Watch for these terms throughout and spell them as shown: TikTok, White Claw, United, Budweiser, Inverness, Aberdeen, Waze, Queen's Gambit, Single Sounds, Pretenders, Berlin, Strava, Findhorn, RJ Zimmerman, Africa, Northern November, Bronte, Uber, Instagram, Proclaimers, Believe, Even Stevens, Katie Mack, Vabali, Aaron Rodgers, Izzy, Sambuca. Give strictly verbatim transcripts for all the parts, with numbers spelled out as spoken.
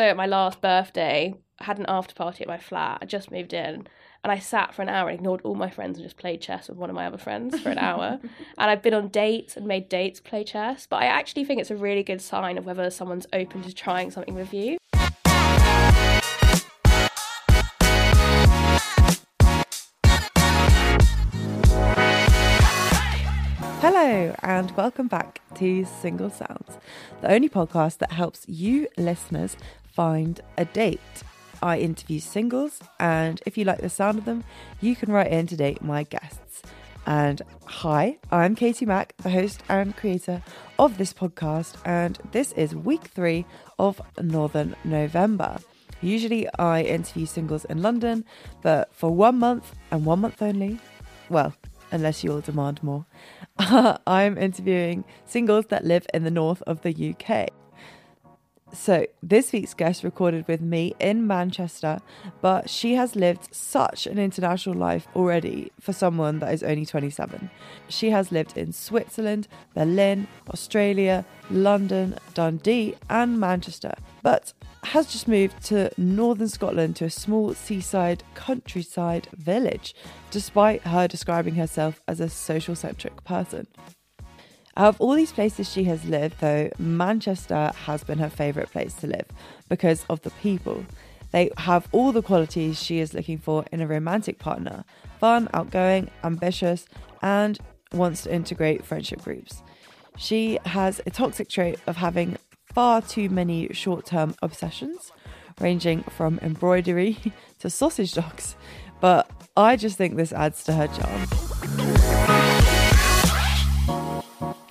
So at my last birthday, I had an after party at my flat. I just moved in and I sat for an hour and ignored all my friends and just played chess with one of my other friends for an hour. And I've been on dates and made dates play chess, but I actually think it's a really good sign of whether someone's open to trying something with you. Hello and welcome back to Single Sounds, the only podcast that helps you listeners find a date. I interview singles, and if you like the sound of them, you can write in to date my guests. And hi, I'm Katie Mack, the host and creator of this podcast, and this is week three of Northern November. Usually I interview singles in London, but for one month and one month only, well, unless you all demand more, I'm interviewing singles that live in the north of the U K. So this week's guest recorded with me in Manchester, but she has lived such an international life already for someone that is only twenty-seven. She has lived in Switzerland, Berlin, Australia, London, Dundee and Manchester, but has just moved to northern Scotland to a small seaside countryside village, despite her describing herself as a social-centric person. Out of all these places she has lived, though, Manchester has been her favourite place to live because of the people. They have all the qualities she is looking for in a romantic partner: fun, outgoing, ambitious, and wants to integrate friendship groups. She has a toxic trait of having far too many short-term obsessions, ranging from embroidery to sausage dogs, but I just think this adds to her charm.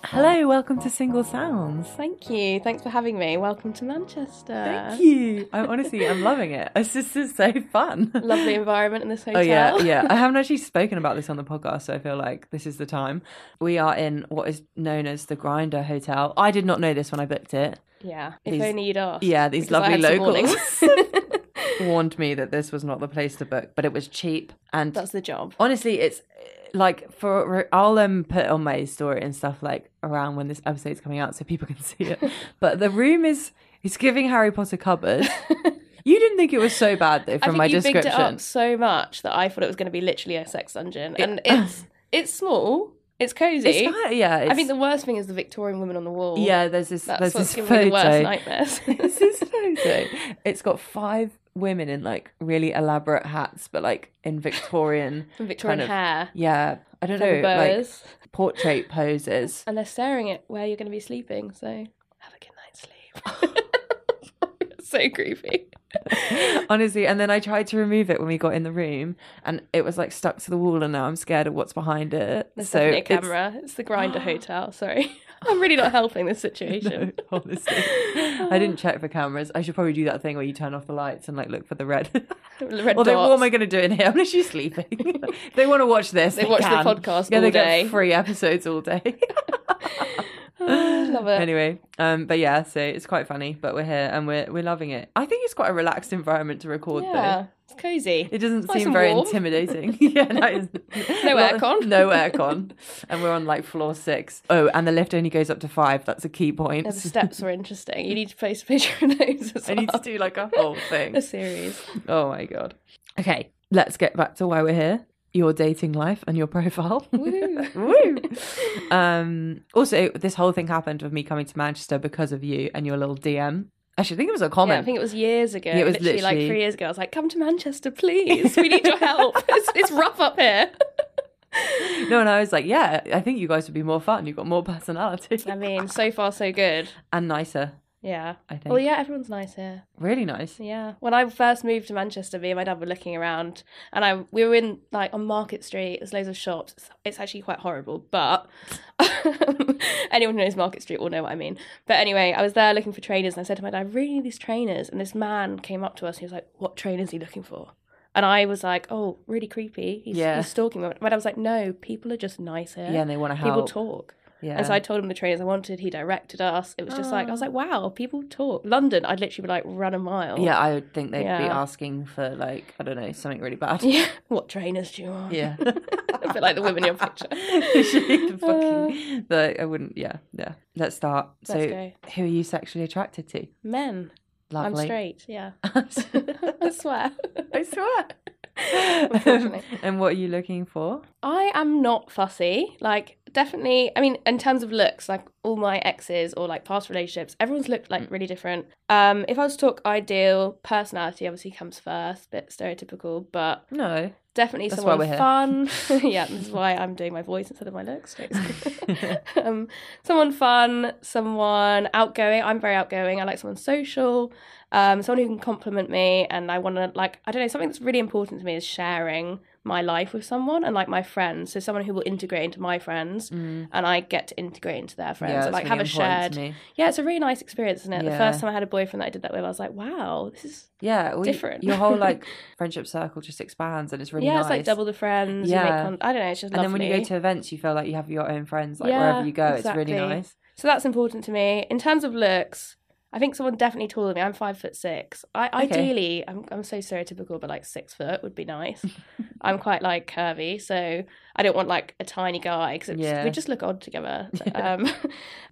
Hello, welcome to Single Sounds. Thank you. Thanks for having me. Welcome to Manchester. Thank you. I'm honestly, I'm loving it. It's just it's so fun. Lovely environment in this hotel. Oh yeah, yeah. I haven't actually spoken about this on the podcast, so I feel like this is the time. We are in what is known as the Grinder Hotel. I did not know this when I booked it. Yeah, these, if only you'd asked. Yeah, these lovely locals warned me that this was not the place to book, but it was cheap. And that's the job. Honestly, it's like for I'll um, put on my story and stuff like around when this episode's coming out so people can see it. But the room is it's giving Harry Potter cupboard. You didn't think it was so bad though, from I think my you description. Bigged it up so much that I thought it was going to be literally a sex dungeon, it, and it's it's small. It's cozy. It's not, yeah, it's... I think the worst thing is the Victorian woman on the wall. Yeah, there's this. That's there's what's this giving me the worst nightmares. There's this photo. It's got five women in like really elaborate hats, but like in Victorian Victorian kind of, hair. Yeah, I don't know, boas. Like portrait poses. And they're staring at where you're going to be sleeping. So have a good night's sleep. It's so creepy. Honestly, and then I tried to remove it when we got in the room and it was like stuck to the wall, and now I'm scared of what's behind it. There's so definitely a camera. It's, it's the Grinder Hotel. Sorry, I'm really not helping this situation. No, honestly, I didn't check for cameras. I should probably do that thing where you turn off the lights and like look for the red, the red although dots. What am I going to do in here unless you're sleeping? They want to watch this, they, they watch can. The podcast, yeah, all they day. Get free episodes all day. Oh, love it. Anyway, um, but yeah, so it's quite funny, but we're here and we're we're loving it. I think it's quite a relaxed environment to record, yeah, though. It's cozy. It doesn't nice seem very warm. Intimidating. Yeah, no, no aircon. No aircon, and we're on like floor six. Oh, and the lift only goes up to five. That's a key point. Yeah, the steps were interesting. You need to post a picture of those as well. I need to do like a whole thing, a series. Oh my god. Okay, let's get back to why we're here. Your dating life and your profile. Woo. Woo. Um, also, this whole thing happened with me coming to Manchester because of you and your little D M. Actually, I think it was a comment. Yeah, I think it was years ago. Yeah, it was literally, literally like three years ago. I was like, come to Manchester, please. We need your help. It's, it's rough up here. No, and I was like, yeah, I think you guys would be more fun. You've got more personality. I mean, so far, so good. And nicer. Yeah. I think. Well, yeah, everyone's nice here. Really nice. Yeah. When I first moved to Manchester, me and my dad were looking around and I we were in, like, on Market Street. There's loads of shops. It's, it's actually quite horrible, but anyone who knows Market Street will know what I mean. But anyway, I was there looking for trainers and I said to my dad, I really need these trainers. And this man came up to us and he was like, what trainers are you looking for? And I was like, oh, really creepy. He's, yeah. he's stalking me. My dad was like, no, people are just nice here. Yeah, and they want to help. People talk. Yeah. And so I told him the trainers I wanted. He directed us. It was just oh. like, I was like, wow, people talk. London, I'd literally be like, run a mile. Yeah, I would think they'd yeah. be asking for, like, I don't know, something really bad. Yeah. What trainers do you want? Yeah. A bit like the woman in your picture. the fucking, uh, the, I wouldn't, yeah, yeah. Let's start. So let's go. Who are you sexually attracted to? Men. Lovely. I'm straight, yeah. I swear. I swear. Um, and what are you looking for? I am not fussy. Like, definitely, I mean, in terms of looks, like all my exes or like past relationships, everyone's looked like really different. Um, if I was to talk ideal, personality obviously comes first, a bit stereotypical, but no, definitely someone fun. Yeah, that's why I'm doing my voice instead of my looks. um, someone fun, someone outgoing. I'm very outgoing. I like someone social. Um, someone who can compliment me, and I want to, like, I don't know, something that's really important to me is sharing my life with someone and, like, my friends. So someone who will integrate into my friends mm. and I get to integrate into their friends. Yeah, so, like, really have a shared... To me. Yeah, it's a really nice experience, isn't it? Yeah. The first time I had a boyfriend that I did that with, I was like, wow, this is yeah, well, different. Your whole, like, friendship circle just expands and it's really yeah, nice. Yeah, it's like double the friends. Yeah. Con- I don't know, it's just and lovely. And then when you go to events, you feel like you have your own friends, like, yeah, wherever you go. Exactly. It's really nice. So that's important to me. In terms of looks... I think someone definitely taller than me. I'm five foot six. I okay. Ideally, I'm I'm so stereotypical, but like six foot would be nice. I'm quite like curvy, so I don't want like a tiny guy because yeah. we just look odd together. Yeah. Um,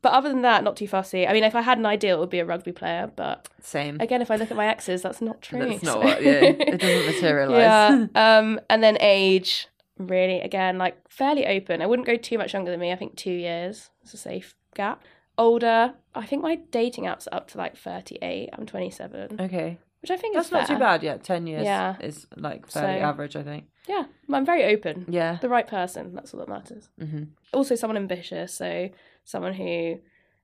but other than that, not too fussy. I mean, if I had an ideal, it would be a rugby player, but same. Again, if I look at my exes, that's not true. That's so. Not what. Yeah, it doesn't materialise. Yeah. Um, and then age, really, again, like fairly open. I wouldn't go too much younger than me. I think two years is a safe gap. Older, I think my dating app's up to like thirty-eight. I'm twenty-seven. Okay. Which I think that's is that's not fair. Too bad, yeah. ten years yeah. is like fairly so, average, I think. Yeah. I'm very open. Yeah. The right person, that's all that matters. Mm-hmm. Also someone ambitious, so someone who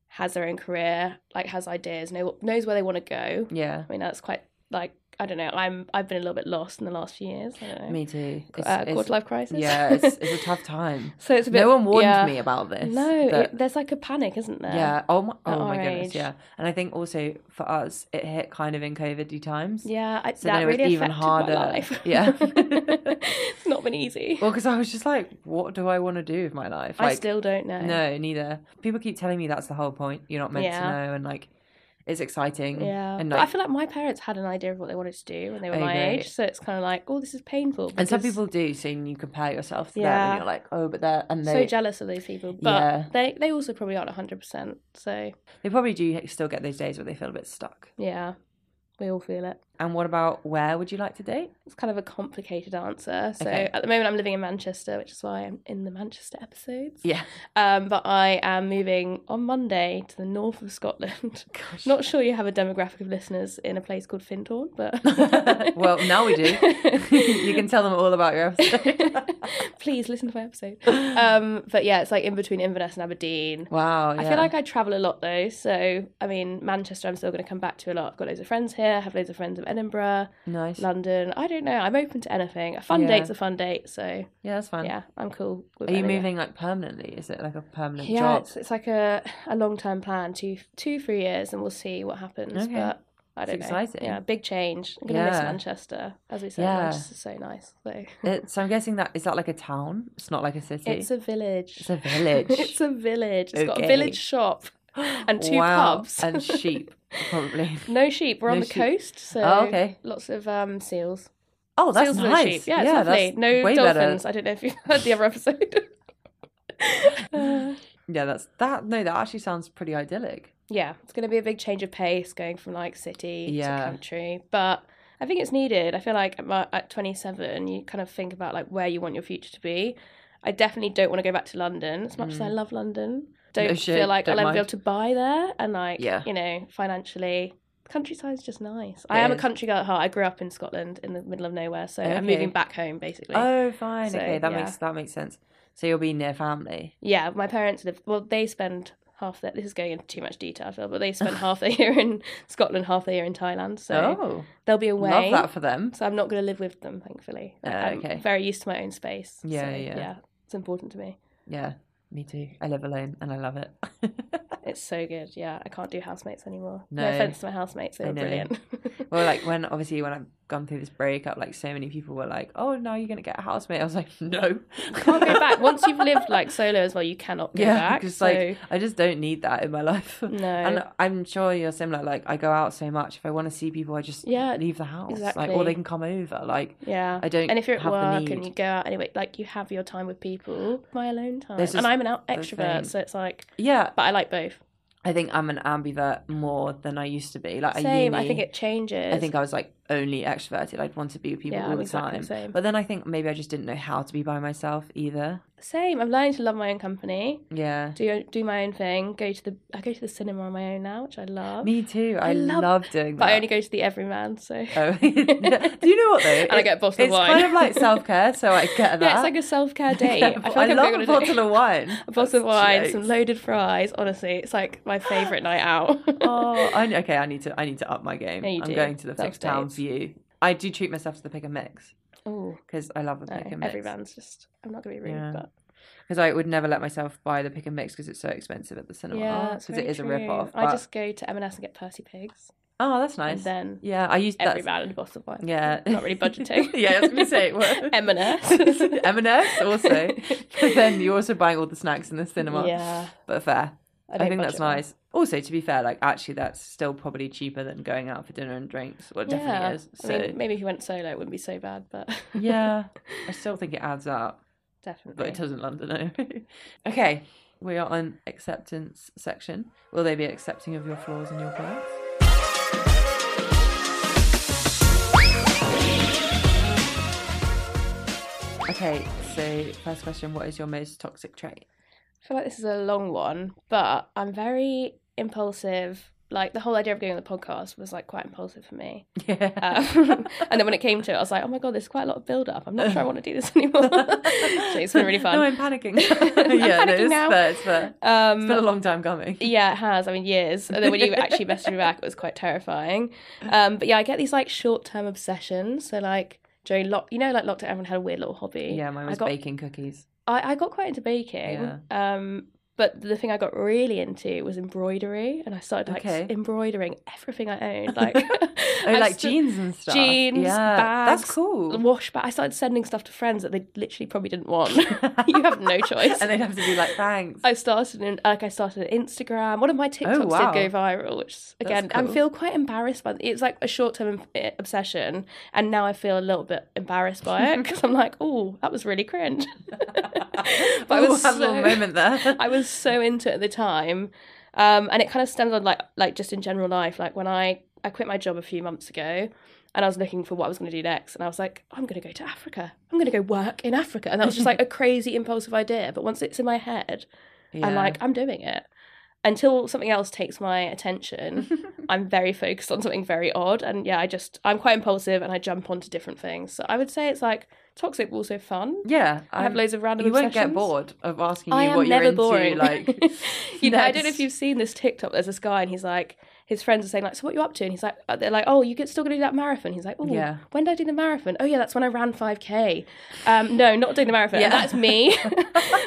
has their own career, like has ideas, know, knows where they want to go. Yeah. I mean, that's quite like... I don't know, I'm, I've been a little bit lost in the last few years. I don't know. Me too. It's, uh, it's, quarter-life crisis. Yeah, it's, it's a tough time. So it's a bit... No one warned yeah. me about this. No, but... it, there's like a panic, isn't there? Yeah, oh my, oh my goodness, age. Yeah. And I think also for us, it hit kind of in COVID-y times. Yeah, I, so that then it was really even harder. My life. Yeah. It's not been easy. Well, because I was just like, what do I want to do with my life? Like, I still don't know. No, neither. People keep telling me that's the whole point. You're not meant yeah. to know and like... It's exciting. Yeah. And like, but I feel like my parents had an idea of what they wanted to do when they were my age. So it's kind of like, oh, this is painful. Because... And some people do. So you compare yourself to yeah. them and you're like, oh, but they're... And they... So jealous of those people. But yeah. they, they also probably aren't one hundred percent. So... They probably do still get those days where they feel a bit stuck. Yeah. We all feel it. And what about where would you like to date? It's kind of a complicated answer. So okay. at the moment I'm living in Manchester, which is why I'm in the Manchester episodes. Yeah. Um, but I am moving on Monday to the north of Scotland. Gosh. Not sure you have a demographic of listeners in a place called Findhorn, but... Well, now we do. You can tell them all about your episode. Please listen to my episode. Um, but yeah, it's like in between Inverness and Aberdeen. Wow, yeah. I feel like I travel a lot though. So, I mean, Manchester I'm still going to come back to a lot. I've got loads of friends here, have loads of friends in Edinburgh, nice. London. I don't know. I'm open to anything. A fun yeah. date's a fun date, so yeah, that's fun. Yeah, I'm cool. With Are you anywhere. Moving like permanently? Is it like a permanent yeah, job? Yeah, it's, it's like a, a long term plan, two two three years, and we'll see what happens. Okay. But I don't it's know. Exciting. Yeah, big change. I'm gonna yeah. miss Manchester, as we said. Yeah. Manchester's so nice. So it, so I'm guessing that is that like a town? It's not like a city. It's a village. It's a village. It's a village. It's okay. got a village shop and two wow. pubs and sheep. Probably no sheep. We're no on the sheep. Coast, so oh, okay. lots of um, seals. Oh, that's seals nice. Sheep. Yeah, it's yeah, lovely. No dolphins. Better. I don't know if you've heard the other episode. uh, yeah, that's that. No, that actually sounds pretty idyllic. Yeah, it's going to be a big change of pace going from like city yeah. to country, but I think it's needed. I feel like at, my, at twenty-seven, you kind of think about like where you want your future to be. I definitely don't want to go back to London as much mm. as I love London. Don't no shit, feel like don't I'll ever mind. Be able to buy there and like, yeah. you know, financially Countryside's just nice. I am a country girl at heart. I grew up in Scotland in the middle of nowhere, so okay. I'm moving back home basically. Oh, fine. So, okay, that yeah. makes that makes sense. So you'll be near family. Yeah, my parents live. Well, they spend half their. This is going into too much detail, I feel, but they spend half their year in Scotland, half their year in Thailand. So oh, they'll be away. Love that for them. So I'm not going to live with them, thankfully. Uh, I'm okay. very used to my own space. Yeah, so, yeah, yeah. It's important to me. Yeah, me too. I live alone and I love it. It's so good, yeah. I can't do housemates anymore. No, no offense to my housemates, they were brilliant. Well, like when obviously when I've gone through this breakup, like so many people were like, "Oh, now you're gonna get a housemate." I was like, "No, you can't go back." Once you've lived like solo as well, you cannot go yeah, back. Yeah, so... like I just don't need that in my life. No, and I'm sure you're similar. Like I go out so much. If I want to see people, I just yeah, leave the house. Exactly. Like, or they can come over. Like yeah, I don't. And if you're at work and you go out anyway, like you have your time with people. My alone time. This and I'm an out- extrovert, so it's like yeah, but I like both. I think I'm an ambivert more than I used to be. Like same, at uni, I think it changes. I think I was like only extroverted. I'd want to be with people yeah, all I'm the exactly time. The same. But then I think maybe I just didn't know how to be by myself either. Same. I'm learning to love my own company. Yeah. Do do my own thing. Go to the I go to the cinema on my own now, which I love. Me too. I, I love, love doing that. But I only go to the Everyman, so oh. Do you know what though? And it, I get a bottle of wine. It's kind of like self care, so I get that. Yeah, it's like a self care date. Yeah, I, feel like I love a bottle of wine. A bottle That's of wine, jokes. Some loaded fries. Honestly, it's like my favourite night out. Oh, I, okay. I need to I need to up my game. Yeah, you I'm do. Going to the Fix Town. You. I do treat myself to the pick and mix. Oh, because I love the no, pick and mix. Every band's just. I'm not gonna be rude, yeah. but because I would never let myself buy the pick and mix because it's so expensive at the cinema. Yeah, because it is true. A rip off. But... I just go to M and S and get Percy Pigs. Oh, that's nice. And then yeah, I used every band and a bottle of wine. Yeah, not really budgeting. Yeah, I was gonna say M and S. M and S also. But then you're also buying all the snacks in the cinema. Yeah, but fair. I, I think that's nice. Also, to be fair, like actually, that's still probably cheaper than going out for dinner and drinks. Well, it yeah. definitely is. So I mean, maybe if you went solo, it wouldn't be so bad. But yeah, I still think it adds up. Definitely, but it doesn't London. No. Okay, we are on acceptance section. Will they be accepting of your flaws and your quirks? Okay, so first question: what is your most toxic trait? I feel like this is a long one, but I'm very impulsive. Like, the whole idea of doing the podcast was, like, quite impulsive for me. Yeah. Um, and then when it came to it, I was like, oh, my God, there's quite a lot of build-up. I'm not sure I want to do this anymore. So it's been really fun. No, I'm panicking. I'm yeah, panicking no, it's now. Fair, it's fair. Um, it's been a long time coming. Yeah, it has. I mean, years. And then when you actually messaged me back, it was quite terrifying. Um, but, yeah, I get these, like, short-term obsessions. So, like, during lock, you know, like, lockdown, everyone had a weird little hobby. Yeah, mine was got- baking cookies. I, I got quite into baking, yeah. um, but the thing I got really into was embroidery, and I started like okay. embroidering everything I owned, like oh, like st- jeans and stuff, jeans, yeah, bags. That's cool. Wash bag. I started sending stuff to friends that they literally probably didn't want. You have no choice, and they'd have to be like, thanks. I started in, like I started on Instagram. One of my TikToks oh, wow. did go viral, which again cool. I feel quite embarrassed by. It's like a short term obsession, and now I feel a little bit embarrassed by it because I'm like, oh, that was really cringe. But I was Ooh, so, a little moment there. I was so into it at the time, um, and it kind of stems on like like just in general life. Like when I I quit my job a few months ago, and I was looking for what I was going to do next, and I was like, oh, I'm going to go to Africa. I'm going to go work in Africa, and that was just like a crazy impulsive idea. But once it's in my head, yeah. I'm like, I'm doing it. Until something else takes my attention, I'm very focused on something very odd, and yeah, I just I'm quite impulsive, and I jump onto different things. So I would say it's like. Toxic, but also fun. Yeah. I have um, loads of random obsessions. You won't get bored of asking you what you're into. I am never boring. Like, you know, I don't know if you've seen this TikTok. There's this guy and he's like, his friends are saying like, so what are you up to? And he's like, they're like, oh, you still going to do that marathon? He's like, oh, yeah. When did I do the marathon? Oh, yeah, that's when I ran five K. Um, no, not doing the marathon. Yeah. That's me.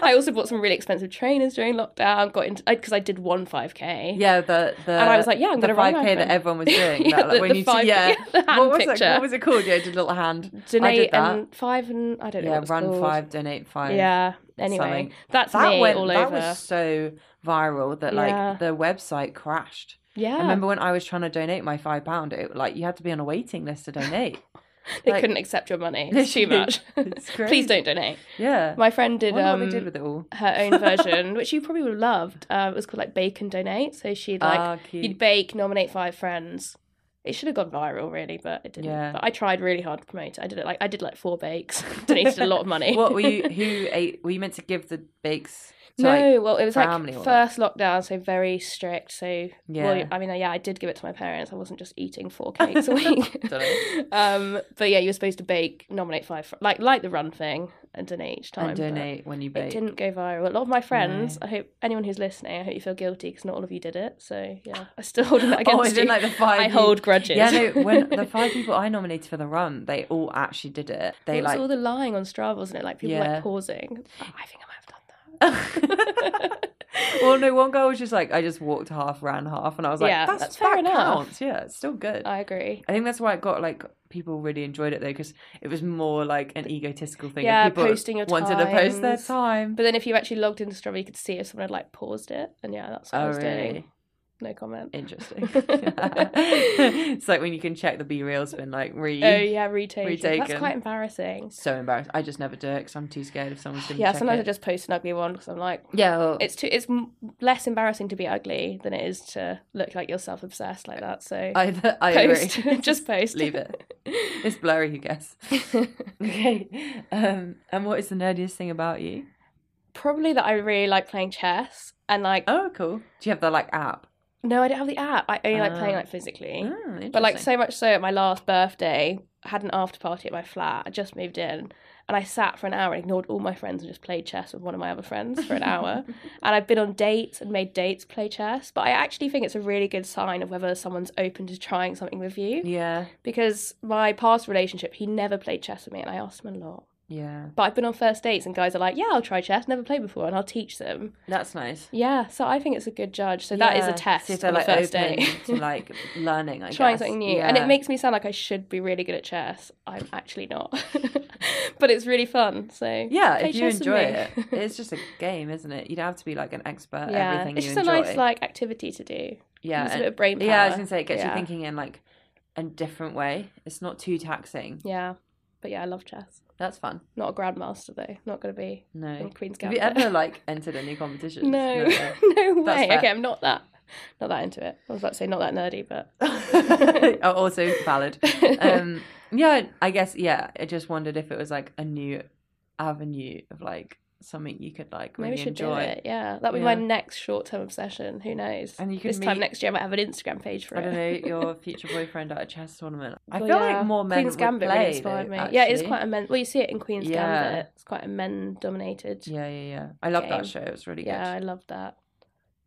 I also bought some really expensive trainers during lockdown. Got into Because I, I did one five K. Yeah, the, the and I was like, yeah, I'm going to run the five K that everyone was doing. yeah, that, like, the, when the you five K, yeah. yeah, the hand what was picture. It, what was it called? Yeah, I did a little hand. Donate and five. And I don't know. Yeah, run called. five, donate five. Yeah. Anyway, something. That's that me went, all that over. That was so viral that like yeah. the website crashed. Yeah. I remember when I was trying to donate my five pound, it like you had to be on a waiting list to donate. They like, couldn't accept your money. It's too much. It's crazy. Please don't donate. Yeah. My friend did. Um, what did with it all? Her own version, which you probably would have loved. Um, it was called like Bake and Donate. So she'd like ah, you'd bake, nominate five friends. It should have gone viral, really, but it didn't. Yeah. But I tried really hard to promote it. I did it like I did like four bakes. Donated a lot of money. What were you? Who ate? Were you meant to give the bakes? To, no, like, well, it was like first what? lockdown, so very strict. So, yeah. Well, I mean, yeah, I did give it to my parents. I wasn't just eating four cakes a week. um, but yeah, you were supposed to bake, nominate five, fr- like like the run thing, and donate each time. And donate when you bake. It didn't go viral. A lot of my friends. No. I hope anyone who's listening, I hope you feel guilty because not all of you did it. So yeah, I still hold that against oh, I did, you. Like, the five I people. hold grudges. Yeah, no, when the five people I nominated for the run, they all actually did it. They it was like all the lying on Strava, wasn't it? Like people yeah. like pausing. Oh, I think I might have done. Well, no, one girl was just like, I just walked half, ran half, and I was like, yeah, that's, that's fair that enough. Counts. Yeah, it's still good. I agree. I think that's why it got like people really enjoyed it though, because it was more like an egotistical thing. Yeah, people posting your wanted times. to post their time, but then if you actually logged into Strava, you could see if someone had like paused it, and yeah, that's what oh, I was really? doing. No comment. Interesting. It's like when you can check the B reel's been like re. Oh yeah, retaken. retaken. That's quite embarrassing. So embarrassing. I just never do it because I'm too scared if someone's going to yeah, check it. Yeah, sometimes I just post an ugly one because I'm like, yeah, well, it's too. It's less embarrassing to be ugly than it is to look like you're self-obsessed like that. So I, I post. agree. Just post. Leave it. It's blurry, I guess. Okay. Um, and what is the nerdiest thing about you? Probably that I really like playing chess and like. Oh, cool. Do you have the like app? No, I don't have the app. I only like oh. playing like physically. Oh, but like so much so at my last birthday, I had an after party at my flat. I just moved in and I sat for an hour and ignored all my friends and just played chess with one of my other friends for an hour. And I've been on dates and made dates play chess. But I actually think it's a really good sign of whether someone's open to trying something with you. Yeah. Because my past relationship, he never played chess with me and I asked him a lot. Yeah. But I've been on first dates and guys are like, yeah, I'll try chess, never played before, and I'll teach them. That's nice. Yeah, so I think it's a good judge. So yeah. that is a test See if they're on like the first open date. To like learning, I Trying guess. Trying something new. Yeah. And it makes me sound like I should be really good at chess. I'm actually not. But it's really fun, so yeah, if you enjoy it. It's just a game, isn't it? You don't have to be like an expert at yeah. everything you enjoy. It's just enjoy. a nice like activity to do. Yeah. It's a bit of brain power. Yeah, I was going to say, it gets yeah. you thinking in like a different way. It's not too taxing. Yeah. But yeah, I love chess. That's fun. Not a grandmaster though. Not going to be no. in Queen's Gambit. Have you ever like entered any competitions? No, no, no way. Okay, I'm not that, not that into it. I was about to say not that nerdy, but also valid. Um, yeah, I guess. Yeah, I just wondered if it was like a new avenue of like something you could like really Maybe should enjoy. Do it. Yeah, that'll be yeah. my next short-term obsession. Who knows? And you can this meet... time next year, I might have an Instagram page for it. I don't know your future boyfriend at a chess tournament. I well, feel yeah. like more men Queen's would Gambit play. Really inspired though, me. Actually. Yeah, it's quite a men. Well, you see it in Queen's yeah. Gambit. It's quite a men-dominated. Yeah, yeah, yeah. I love that show. It was really yeah, good. Yeah, I loved that.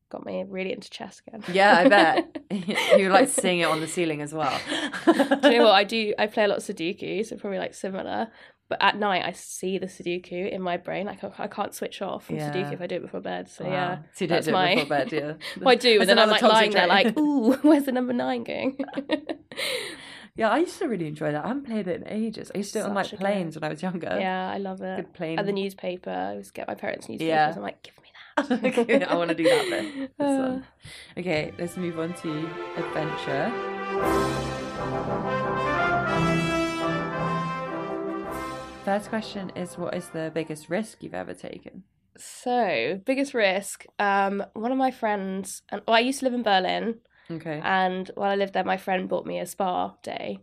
Got me really into chess again. Yeah, I bet. You like seeing it on the ceiling as well. Do you know what I do? I play a lot of Sudoku, so probably like similar. But at night, I see the Sudoku in my brain. Like, I can't switch off from yeah. Sudoku if I do it before bed. So, wow. yeah. So, you don't do it my... before bed, yeah. Well, I do, but then I'm like lying there, like, ooh, where's the number nine going? Yeah, I used to really enjoy that. I haven't played it in ages. I used to do it on like planes game. when I was younger. Yeah, I love it. Good plane. And the newspaper. I always get my parents' newspapers. Yeah. I'm like, give me that. Okay, I want to do that then. Uh... Okay, let's move on to adventure. First question is, what is the biggest risk you've ever taken? So, biggest risk, um, one of my friends, and well, I used to live in Berlin. Okay. And while I lived there, my friend bought me a spa day.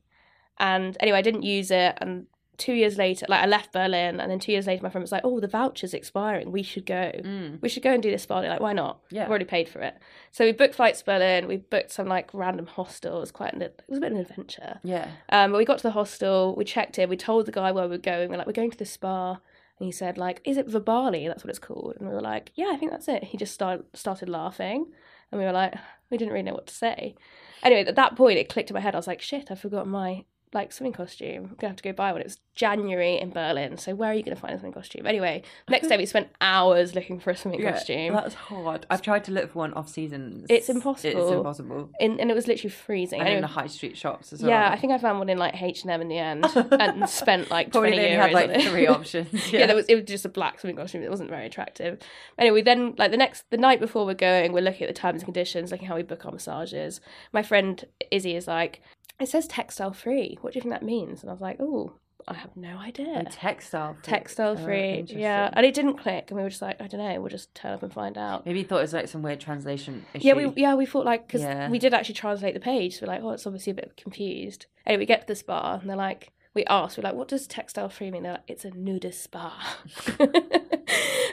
And anyway, I didn't use it. And two years later, like I left Berlin. And then two years later, my friend was like, oh, the voucher's expiring. We should go. Mm. We should go and do this spa day. Like, why not? Yeah. I've already paid for it. So we booked flights to Berlin. We booked some like random hostel. It was quite an, it was a bit of an adventure. Yeah. Um, but we got to the hostel. We checked in. We told the guy where we were going. We're like, we're going to the spa. And he said like, is it Vabali? That's what it's called. And we were like, yeah, I think that's it. He just started started laughing. And we were like, we didn't really know what to say. Anyway, at that point, it clicked in my head. I was like, shit, I forgot my like swimming costume. I'm going to have to go buy one. It's January in Berlin, so where are you going to find a swimming costume? Anyway, next day we spent hours looking for a swimming yeah, costume. That's hard. I've tried to look for one off season. It's impossible. It's impossible. In, and it was literally freezing. And anyway, in the high street shops as well. Yeah, I think I found one in like H and M in the end and spent like twenty euros. Probably had like on three it. options. Yeah, yeah there was, it was just a black swimming costume. It wasn't very attractive. Anyway, then like the next, the night before we're going, we're looking at the terms and conditions, looking how we book our massages. My friend Izzy is like, it says textile free. What do you think that means? And I was like, oh, I have no idea. And textile fruit. Textile fruit, oh, yeah. And it didn't click, and we were just like, I don't know, we'll just turn up and find out. Maybe you thought it was like some weird translation issue. Yeah, we, yeah, we thought like, because yeah. we did actually translate the page, so we're like, oh, it's obviously a bit confused. Anyway, we get to this bar, and they're like, we asked, we're like, what does textile free mean? They're like, it's a nudist spa.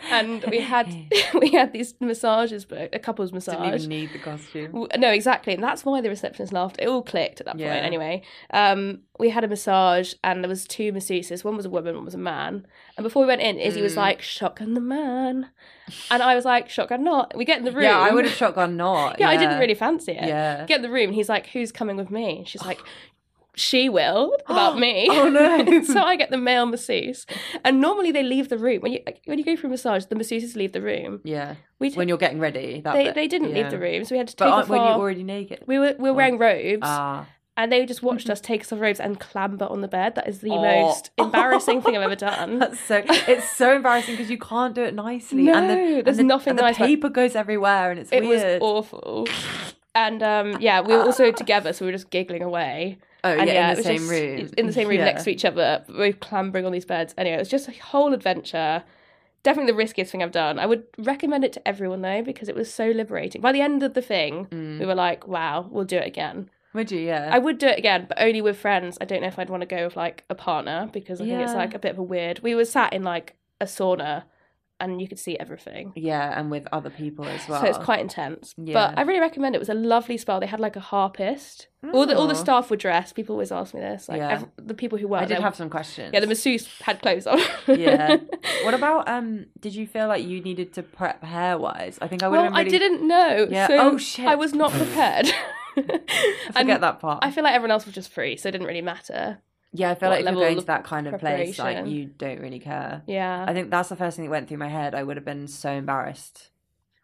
And we had we had these massages, book, a couple's massage. Didn't even need the costume. No, exactly. And that's why the receptionist laughed. It all clicked at that yeah. point anyway. Um, we had a massage and there was two masseuses. One was a woman, one was a man. And before we went in, Izzy mm. was like, shotgun the man. And I was like, shotgun not. We get in the room. Yeah, I would have shotgun not. yeah, yeah, I didn't really fancy it. Yeah. Get in the room. He's like, who's coming with me? And she's like... she will about me. Oh no! So I get the male masseuse, and normally they leave the room when you when you go for a massage. The masseuses leave the room. Yeah, we did, when you're getting ready. That they bit. They didn't yeah. leave the room, so we had to but take off. But were you already naked? We were we were oh. wearing robes, ah. and they just watched us take us off robes and clamber on the bed. That is the oh. most embarrassing thing I've ever done. That's so it's so embarrassing because you can't do it nicely. No, and the, there's and the, nothing. And nice the paper about... goes everywhere, and it's it weird. It was awful. And um, yeah, we were also together, so we were just giggling away. Oh, and yeah, yeah, in the same just, room. In the same room yeah. next to each other. We're clambering on these beds. Anyway, it was just a whole adventure. Definitely the riskiest thing I've done. I would recommend it to everyone, though, because it was so liberating. By the end of the thing, mm. we were like, wow, we'll do it again. Would you, yeah? I would do it again, but only with friends. I don't know if I'd want to go with, like, a partner, because I yeah. think it's, like, a bit of a weird... We were sat in, like, a sauna, and you could see everything. Yeah, and with other people as well. So it's quite intense. Yeah. But I really recommend it. It was a lovely spa. They had like a harpist. Ooh. All the all the staff were dressed. People always ask me this. Like yeah. every, the people who worked. I did there, have some questions. Yeah, the masseuse had clothes on. yeah. What about um? Did you feel like you needed to prep hair wise? I think I would. Well, really... I didn't know. Yeah. So oh shit! I was not prepared. I forget that part. I feel like everyone else was just free, so it didn't really matter. Yeah, I feel what like if you're going to that kind of place, like, you don't really care. Yeah. I think that's the first thing that went through my head. I would have been so embarrassed,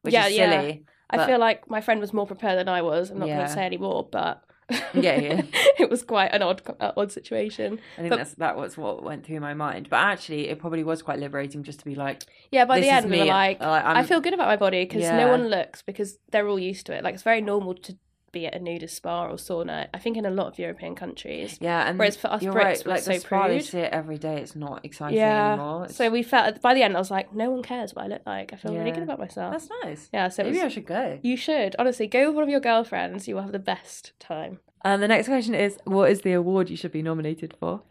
which yeah, is silly. Yeah. But... I feel like my friend was more prepared than I was. I'm not yeah. going to say any more, but yeah, yeah. it was quite an odd uh, odd situation. I think but... that's that was what went through my mind. But actually, it probably was quite liberating just to be like, yeah, by the end, we were like, like I feel good about my body because yeah. no one looks, because they're all used to it. Like, it's very normal to... be at a nudist spa or sauna, I think, in a lot of European countries. Yeah, and whereas for us Brits, right, like so the spa, prude. You see it every day, it's not exciting yeah. anymore. It's... So we felt, by the end, I was like, no one cares what I look like. I feel yeah. really good about myself. That's nice. Yeah, so maybe was, I should go. You should. Honestly, go with one of your girlfriends. You will have the best time. And the next question is, what is the award you should be nominated for?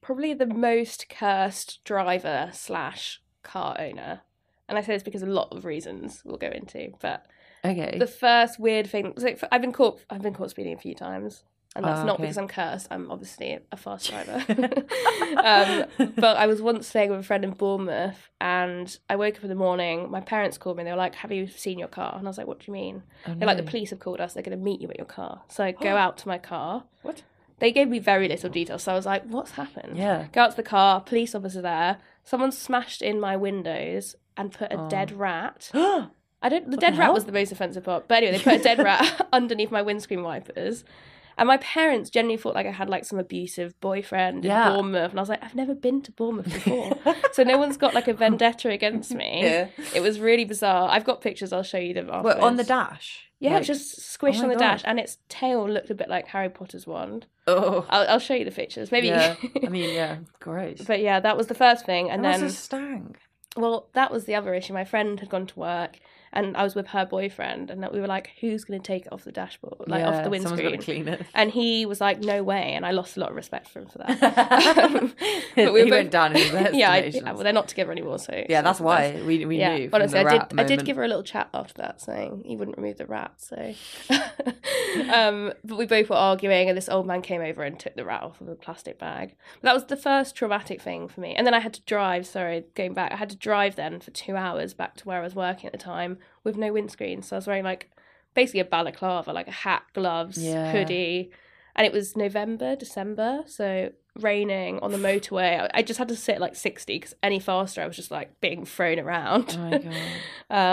Probably the most cursed driver slash car owner. And I say this because a lot of reasons we'll go into, but... Okay. The first weird thing, so I've been caught. I've been caught speeding a few times, and that's oh, okay. not because I'm cursed. I'm obviously a fast driver. um, but I was once staying with a friend in Bournemouth, and I woke up in the morning. My parents called me. And they were like, "Have you seen your car?" And I was like, "What do you mean?" Oh, no. They're like, "The police have called us. They're going to meet you at your car." So I go out to my car. What? They gave me very little detail, so I was like, "What's happened?" Yeah. Go out to the car. Police officer there. Someone smashed in my windows and put a oh. dead rat. I don't. The what dead the rat was the most offensive part. But anyway, they put a dead rat underneath my windscreen wipers, and my parents genuinely thought like I had like some abusive boyfriend yeah. in Bournemouth, and I was like, I've never been to Bournemouth before, so no one's got like a vendetta against me. Yeah. It was really bizarre. I've got pictures. I'll show you them afterwards. Well, on the dash. Yeah, like, just squished oh on the God. dash, and its tail looked a bit like Harry Potter's wand. Oh, I'll, I'll show you the pictures. Maybe. Yeah. I mean, yeah, great. But yeah, that was the first thing, and that then was a stang. Well, that was the other issue. My friend had gone to work. And I was with her boyfriend, and we were like, "Who's going to take it off the dashboard, like yeah, off the windscreen?" Someone's got to clean it. And he was like, "No way!" And I lost a lot of respect for him for that. um, but we he both... went down in the yeah, I, yeah, well, they're not together anymore, so yeah, so that's why we we yeah. knew. From honestly, the I did moment. I did give her a little chat after that, saying he wouldn't remove the rat. So, um, but we both were arguing, and this old man came over and took the rat off of a plastic bag. But that was the first traumatic thing for me, and then I had to drive. Sorry, going back, I had to drive then for two hours back to where I was working at the time. With no windscreen, so I was wearing like basically a balaclava, like a hat, gloves, yeah. hoodie, and it was November, December, so raining on the motorway. I just had to sit like sixty because any faster I was just like being thrown around. Oh my God.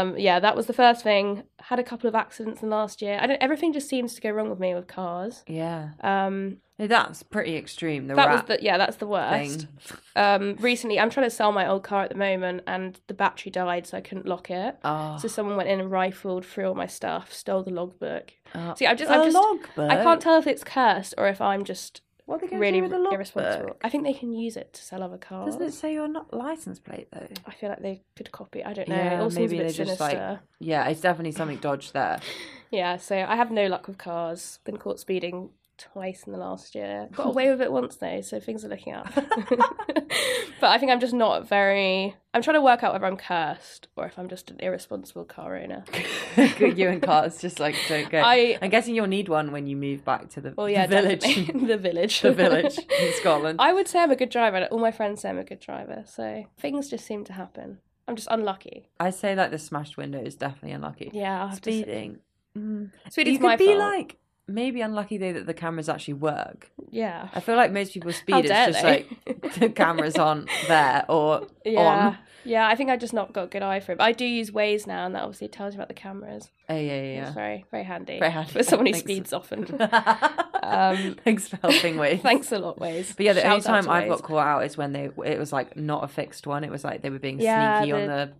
um, yeah, that was the first thing. Had a couple of accidents in last year. I don't. Everything just seems to go wrong with me with cars. Yeah. Um, that's pretty extreme. The that was the yeah, that's the worst. Um, recently, I'm trying to sell my old car at the moment, and the battery died, so I couldn't lock it. Oh. So someone went in and rifled through all my stuff, stole the logbook. Oh. See, I'm just, I'm just, logbook? I can't tell if it's cursed or if I'm just What are they going really to do with the irresponsible. I think they can use it to sell other cars. Doesn't it say your not license plate though? I feel like they could copy. I don't know. Yeah, it all maybe seems a bit sinister. Just like, yeah, it's definitely something dodged there. Yeah, so I have no luck with cars. Been caught speeding twice in the last year. Got away with it once though, so things are looking up. But I think I'm just not very... I'm trying to work out whether I'm cursed or if I'm just an irresponsible car owner. You and cars just like don't go. I... I'm guessing you'll need one when you move back to the, well, yeah, the village. the village. The village in Scotland. I would say I'm a good driver. All my friends say I'm a good driver. So things just seem to happen. I'm just unlucky. I say like the smashed window is definitely unlucky. Yeah, I'll have Speeding. To say... mm. Speeding's you my fault. You could be like... Maybe unlucky though that the cameras actually work. Yeah, I feel like most people speed. How it's just they? Like the cameras aren't there or yeah. on. Yeah, I think I just not got a good eye for it. But I do use Waze now, and that obviously tells you about the cameras. Oh yeah, yeah, yeah. It's very, very handy. Very handy for someone who thanks. Speeds often. um, thanks for helping, Waze. Thanks a lot, Waze. But yeah, the Shout only time I've Waze. Got caught out is when they it was like not a fixed one. It was like they were being yeah, sneaky the... on the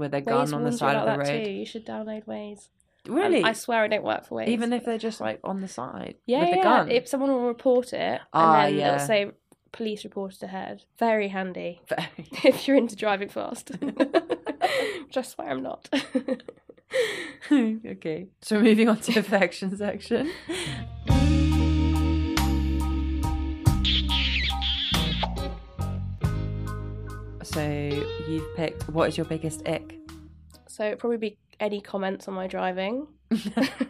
with their gun Waze on the side of the road. Too. You should download Waze. Really? Um, I swear I don't work for Waze. Even if they're just like on the side yeah, with a yeah. gun. If someone will report it ah, and then yeah. it'll say police reported ahead. Very handy. Very. If you're into driving fast. Just why I'm not. Okay. So moving on to the affection section. So you've picked, what is your biggest ick? So it'd probably be any comments on my driving.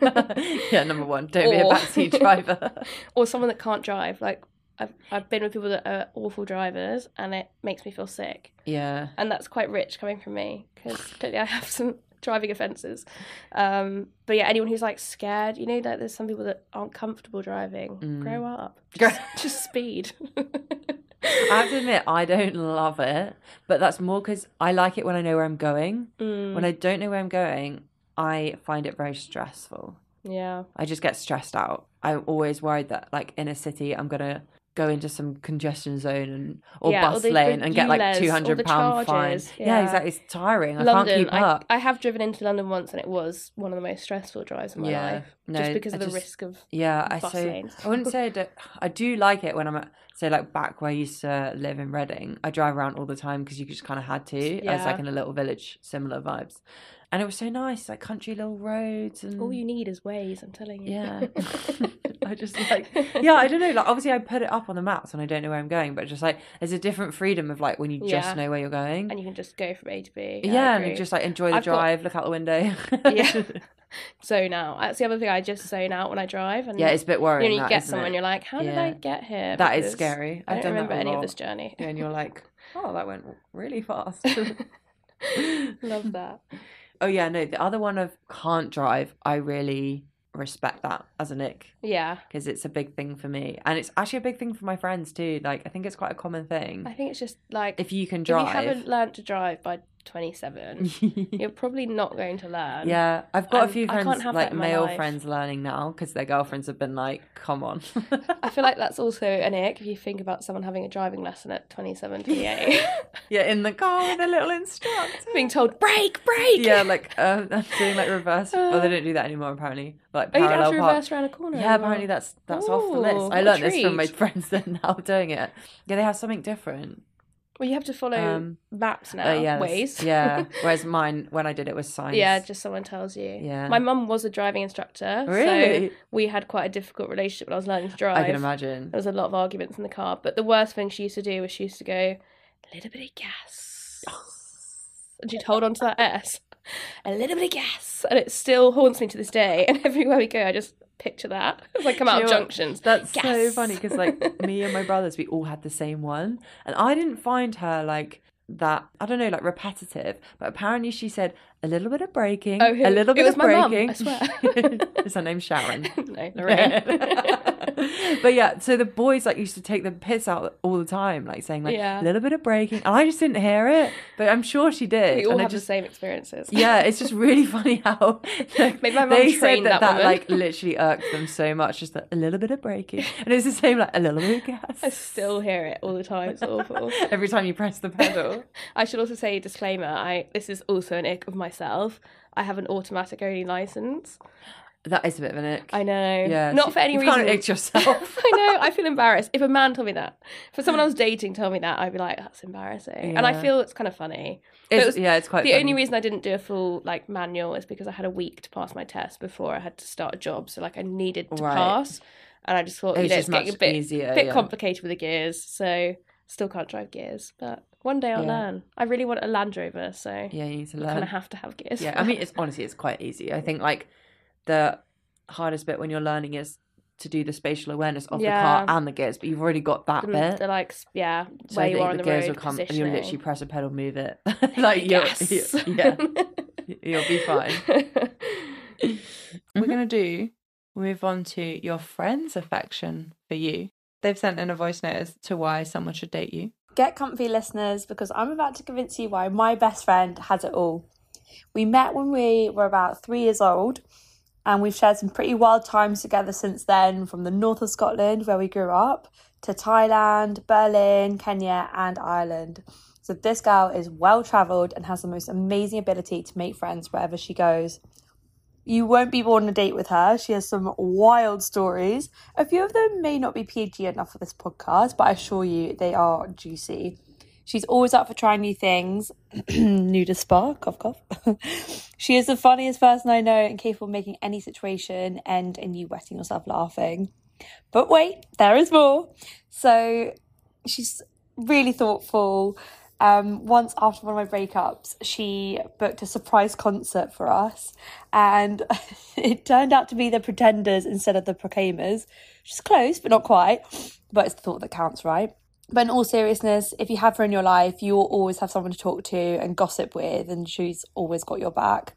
Yeah, number one, don't or, be a backseat driver. Or someone that can't drive. Like, I've, I've been with people that are awful drivers and it makes me feel sick. Yeah. And that's quite rich coming from me because clearly I have some driving offences. Um, but yeah, anyone who's like scared, you know, like there's some people that aren't comfortable driving. Mm. Grow up. Just, just speed. I have to admit, I don't love it, but that's more because I like it when I know where I'm going. Mm. When I don't know where I'm going, I find it very stressful. Yeah. I just get stressed out. I'm always worried that, like, in a city, I'm going to go into some congestion zone and or yeah, bus or the, lane the and get, like, two hundred pounds fine. Yeah. yeah, exactly. It's tiring. London, I can't keep I, up. I have driven into London once, and it was one of the most stressful drives of my yeah. life. No, just because I of just, the risk of yeah, bus I say, lanes. I wouldn't say I do, I do like it when I'm at... So, like, back where I used to live in Reading, I drive around all the time because you just kind of had to. Yeah. I was, like, in a little village, similar vibes. And it was so nice, like, country little roads. And all you need is Waze, I'm telling you. Yeah. I just, like... Yeah, I don't know. Like, obviously, I put it up on the maps and I don't know where I'm going, but just, like, there's a different freedom of, like, when you just yeah. know where you're going. And you can just go from A to B. Yeah, yeah and just, like, enjoy the I've drive, got... look out the window. Yeah. Zone out. That's the other thing. I just zone out when I drive. And yeah, it's a bit worrying. You, know, you that, get someone, it? You're like, "How yeah. did I get here?" That because is scary. I, I don't done remember that any lot. Of this journey. Yeah, and you're like, "Oh, that went really fast." Love that. Oh yeah, no. The other one of can't drive, I really respect that as an ick. Yeah, because it's a big thing for me, and it's actually a big thing for my friends too. Like, I think it's quite a common thing. I think it's just like if you can drive, if you haven't learned to drive by twenty-seven, you're probably not going to learn. Yeah, I've got and a few friends, like male life. Friends learning now because their girlfriends have been like, come on. I feel like that's also an ick if you think about someone having a driving lesson at twenty-seven, twenty-eight. Yeah, in the car with a little instructor. Being told, brake, brake. Yeah, like um, doing like reverse. Uh, well, they don't do that anymore apparently. Like oh, you don't have to reverse around a corner. Yeah, anymore. Apparently that's that's Ooh, off the list. I learned this from my friends that are now doing it. Yeah, they have something different. Well, you have to follow um, maps now, uh, yes. Waze. Yeah, whereas mine, when I did it, was signs. Yeah, just someone tells you. Yeah. My mum was a driving instructor. Really? So we had quite a difficult relationship when I was learning to drive. I can imagine. There was a lot of arguments in the car. But the worst thing she used to do was she used to go, a little bit of gas. And she'd hold on to that S. A little bit of gas. And it still haunts me to this day. And everywhere we go, I just... picture that as I come out of junctions. That's yes. so funny because like me and my brothers, we all had the same one, and I didn't find her like that. I don't know, like repetitive. But apparently, she said a little bit of braking, oh, a little bit of braking. It was my mum, I swear. Is her name Sharon? No, Lorraine. But yeah, so the boys like used to take the piss out all the time, like saying like yeah. a little bit of braking, and I just didn't hear it. But I'm sure she did. We all and have just, the same experiences. Yeah, it's just really funny how like, maybe my mum they trained said that that, that like literally irked them so much, just that a little bit of braking, and it's the same like a little bit of gas. I still hear it all the time. It's awful. Every time you press the pedal. I should also say disclaimer. I this is also an ick of myself. I have an automatic only license. That is a bit of an ick. I know. Yeah, not for any you reason. You can't ick yourself. I know. I feel embarrassed. If a man told me that, if someone I was dating told me that, I'd be like, that's embarrassing. Yeah. And I feel it's kind of funny. It's, it was, yeah, it's quite The funny. Only reason I didn't do a full like manual is because I had a week to pass my test before I had to start a job. So like I needed to right. pass. And I just thought, you know, it's getting a bit, easier, bit yeah. complicated with the gears. So still can't drive gears, but... One day I'll yeah. learn. I really want a Land Rover, so yeah, you need to learn. I kind of have to have gears. Yeah, I mean, it's honestly, it's quite easy. I think like the hardest bit when you're learning is to do the spatial awareness of yeah. the car and the gears, but you've already got that the, bit. The like, yeah, so where you are on the, the gears road, will come, and you'll literally press a pedal, move it. like you'll, you'll, yeah, you'll be fine. We're gonna do move on to your friend's affection for you. They've sent in a voice note as to why someone should date you. Get comfy, listeners, because I'm about to convince you why my best friend has it all. We met when we were about three years old, and we've shared some pretty wild times together since then, from the north of Scotland, where we grew up, to Thailand, Berlin, Kenya, and Ireland. So this girl is well-travelled and has the most amazing ability to make friends wherever she goes. You won't be bored on a date with her. She has some wild stories. A few of them may not be P G enough for this podcast, but I assure you they are juicy. She's always up for trying new things. New to spa, cough, cough. She is the funniest person I know and capable of making any situation end in you wetting yourself laughing. But wait, there is more. So she's really thoughtful. Um, once after one of my breakups, she booked a surprise concert for us, and it turned out to be the Pretenders instead of the Proclaimers, which is close but not quite, but it's the thought that counts, right? But in all seriousness, if you have her in your life, you will always have someone to talk to and gossip with, and she's always got your back.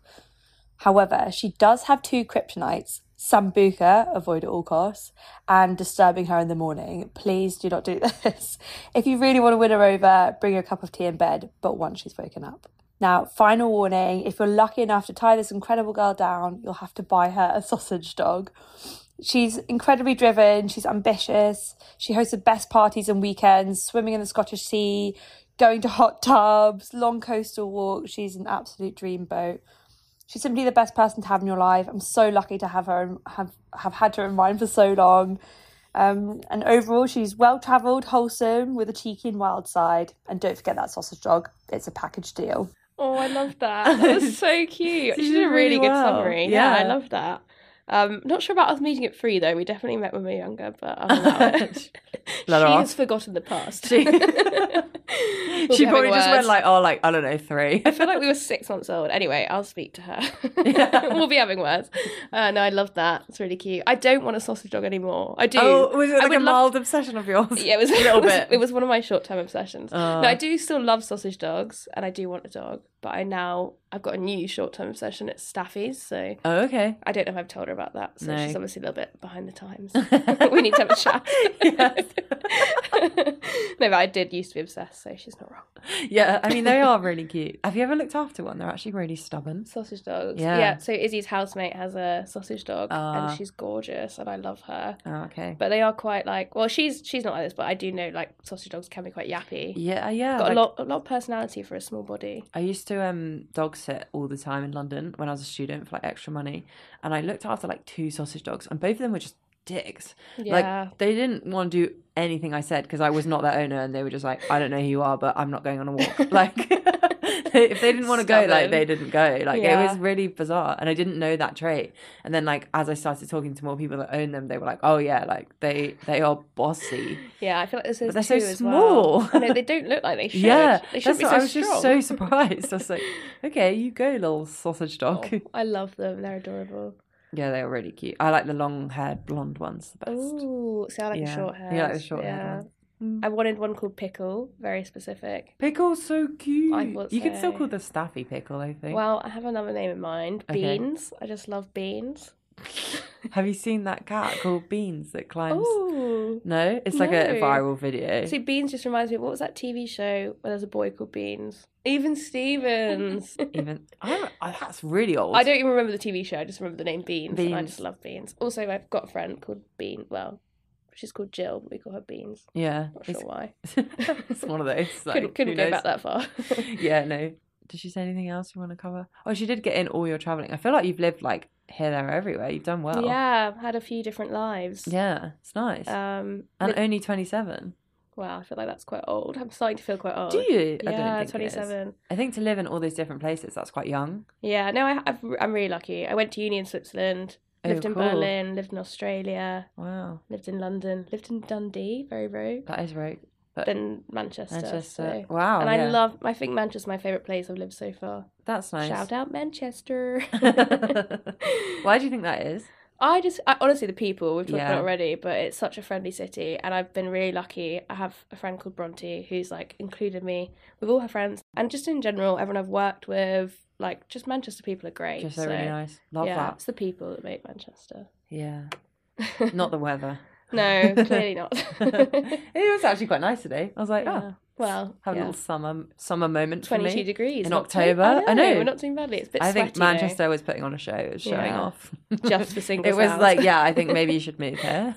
However, she does have two kryptonites: Sambuca, avoid at all costs, and disturbing her in the morning. Please do not do this. If you really want to win her over, bring her a cup of tea in bed, but once she's woken up. Now, final warning, if you're lucky enough to tie this incredible girl down, you'll have to buy her a sausage dog. She's incredibly driven, she's ambitious, she hosts the best parties and weekends, swimming in the Scottish Sea, going to hot tubs, long coastal walks. She's an absolute dreamboat. She's simply the best person to have in your life. I'm so lucky to have her and have, have had her in mind for so long. Um, and overall, she's well-travelled, wholesome, with a cheeky and wild side. And don't forget that sausage dog. It's a package deal. Oh, I love that. That was so cute. She did a really, really good well. summary. Yeah. yeah, I love that. Um, not sure about us meeting at three, though. We definitely met when we were younger, but I don't know. She off. has forgotten the past. She, we'll she probably just went like, oh, like, I don't know, three. I feel like we were six months old. Anyway, I'll speak to her. Yeah. We'll be having words. Uh, no, I love that. It's really cute. I don't want a sausage dog anymore. I do. Oh, was it like a mild to... obsession of yours? Yeah, it was a little bit. It was one of my short-term obsessions. Uh. No, I do still love sausage dogs, and I do want a dog, but I now... I've got a new short-term obsession at Staffy's, so... Oh, okay. I don't know if I've told her about that, so no. She's obviously a little bit behind the times. We need to have a chat. Yes. No, but I did used to be obsessed, so she's not wrong. Yeah, I mean, they are really cute. Have you ever looked after one? They're actually really stubborn. Sausage dogs. Yeah. yeah so Izzy's housemate has a sausage dog, uh, and she's gorgeous, and I love her. Oh, okay. But they are quite, like... Well, she's she's not like this, but I do know, like, sausage dogs can be quite yappy. Yeah, yeah. Got like, a, lot, a lot of personality for a small body. I used to... um dog sit all the time in London when I was a student for like extra money, and I looked after like two sausage dogs, and both of them were just dicks. Yeah. Like they didn't want to do anything I said because I was not their owner, and they were just like, I don't know who you are, but I'm not going on a walk. Like if they didn't want to go, like they didn't go. Like yeah. It was really bizarre, and I didn't know that trait. And then like as I started talking to more people that own them, they were like, oh yeah, like they they are bossy. Yeah, I feel like this is. But they're so small. Well. No, they don't look like they should. Yeah, they should be so I was strong. Just so surprised. I was like, okay, you go, little sausage dog. Oh, I love them. They're adorable. Yeah, they were really cute. I like the long-haired blonde ones the best. Ooh, see, I like yeah. the short hair. Yeah, like the short yeah. hair. Mm. I wanted one called Pickle, very specific. Pickle's so cute. I thought you so. could still call the Staffy Pickle, I think. Well, I have another name in mind. Okay. Beans. I just love Beans. Have you seen that cat called Beans that climbs? Ooh, no, it's like no. a viral video. See, Beans just reminds me of what was that T V show where there's a boy called Beans? Even Stevens. Even I I, that's really old. I don't even remember the T V show. I just remember the name Beans, Beans. And I just love Beans. Also, I've got a friend called Bean. Well, she's called Jill, but we call her Beans. Yeah, not sure it's, why. It's one of those. Like, couldn't couldn't go back that far. Yeah, no. Did she say anything else you want to cover? Oh, she did get in all your traveling. I feel like you've lived like here, there, everywhere. You've done well. Yeah, I've had a few different lives. Yeah, it's nice. Um, and only twenty-seven. Wow, I feel like that's quite old. I'm starting to feel quite old. Do you? Yeah, I don't think twenty-seven. It is. I think to live in all those different places, that's quite young. Yeah, no, I, I've, I'm really lucky. I went to uni in Switzerland. Lived oh, in cool. Berlin, lived in Australia. Wow. Lived in London, lived in Dundee, very rogue. That is rogue. But then Manchester. Manchester. So. Wow. And yeah. I love, I think Manchester's my favourite place I've lived so far. That's nice. Shout out Manchester. Why do you think that is? I just, I, honestly, the people, we've talked yeah. about already, but it's such a friendly city. And I've been really lucky. I have a friend called Bronte who's like included me with all her friends. And just in general, everyone I've worked with, like, just Manchester people are great. Just so, really nice. Love yeah, that. It's the people that make Manchester. Yeah. Not the weather. No, clearly not. It was actually quite nice today. I was like, yeah. oh, well, have yeah. a little summer summer moment for me. twenty-two degrees. In October. I know, I know. We're not doing badly. It's a bit I sweaty, think Manchester though. was putting on a show. It was showing yeah. off. Just for Single Sounds. It was like, yeah, I think maybe you should move here.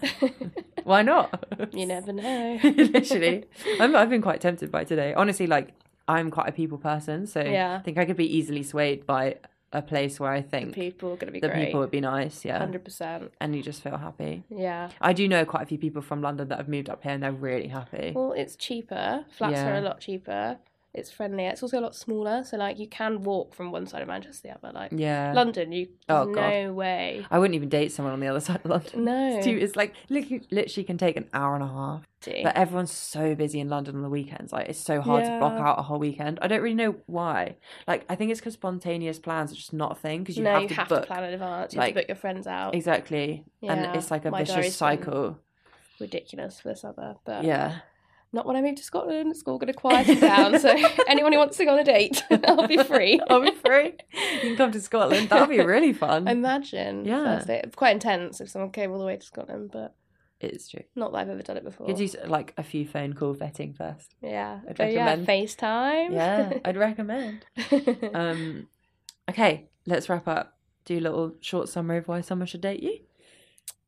Why not? You never know. Literally. I'm, I've been quite tempted by today. Honestly, like, I'm quite a people person, so yeah. I think I could be easily swayed by a place where I think the people are going to be the great. people would be nice, yeah, hundred percent, and you just feel happy. Yeah, I do know quite a few people from London that have moved up here, and they're really happy. Well, it's cheaper. Flats yeah. are a lot cheaper. It's friendlier. It's also a lot smaller, so like you can walk from one side of Manchester to the other. Like yeah. London, you oh, no God. way. I wouldn't even date someone on the other side of London. No, it's, too, it's like literally can take an hour and a half. But everyone's so busy in London on the weekends. Like, it's so hard yeah. to block out a whole weekend. I don't really know why. Like, I think it's because spontaneous plans are just not a thing. Because you, no, you have book. to plan in advance. You like, have to book your friends out. Exactly. Yeah. And it's like a My vicious cycle. Ridiculous for this other. But yeah. Not when I move to Scotland. It's all going to quieten down. So anyone who wants to go on a date, I'll be free. I'll be free. You can come to Scotland. That'll be really fun. Imagine. Yeah. First date. Quite intense if someone came all the way to Scotland, but... It's true. Not that I've ever done it before. You do like a few phone call vetting first. Yeah. I'd oh, recommend. Yeah, FaceTime. Yeah, I'd recommend. um, okay, let's wrap up. Do a little short summary of why someone should date you.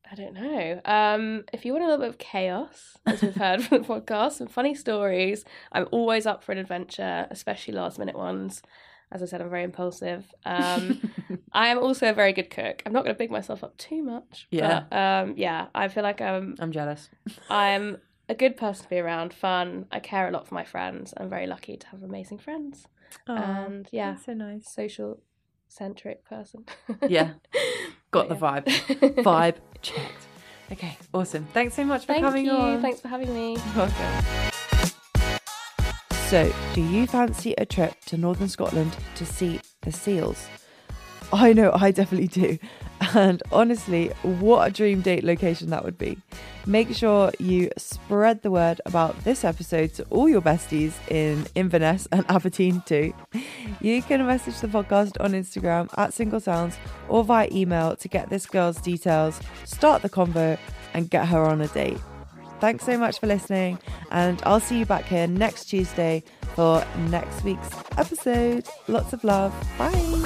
I don't know. Um, if you want a little bit of chaos, as we've heard from the podcast, and funny stories, I'm always up for an adventure, especially last minute ones. As I said, I'm very impulsive. Um, I am also a very good cook. I'm not going to big myself up too much. Yeah. But, um, yeah, I feel like I'm... I'm jealous. I'm a good person to be around, fun. I care a lot for my friends. I'm very lucky to have amazing friends. Oh, and, yeah. That's so nice. Social-centric person. yeah. Got but, the yeah. vibe. Vibe checked. Okay, awesome. Thanks so much for Thank coming you. on. Thanks for having me. You're welcome. So, do you fancy a trip to Northern Scotland to see the seals? I know I definitely do. And honestly, what a dream date location that would be. Make sure you spread the word about this episode to all your besties in Inverness and Aberdeen too. You can message the podcast on Instagram at Single Sounds or via email to get this girl's details, start the convo and get her on a date. Thanks so much for listening, and I'll see you back here next Tuesday for next week's episode. Lots of love. Bye.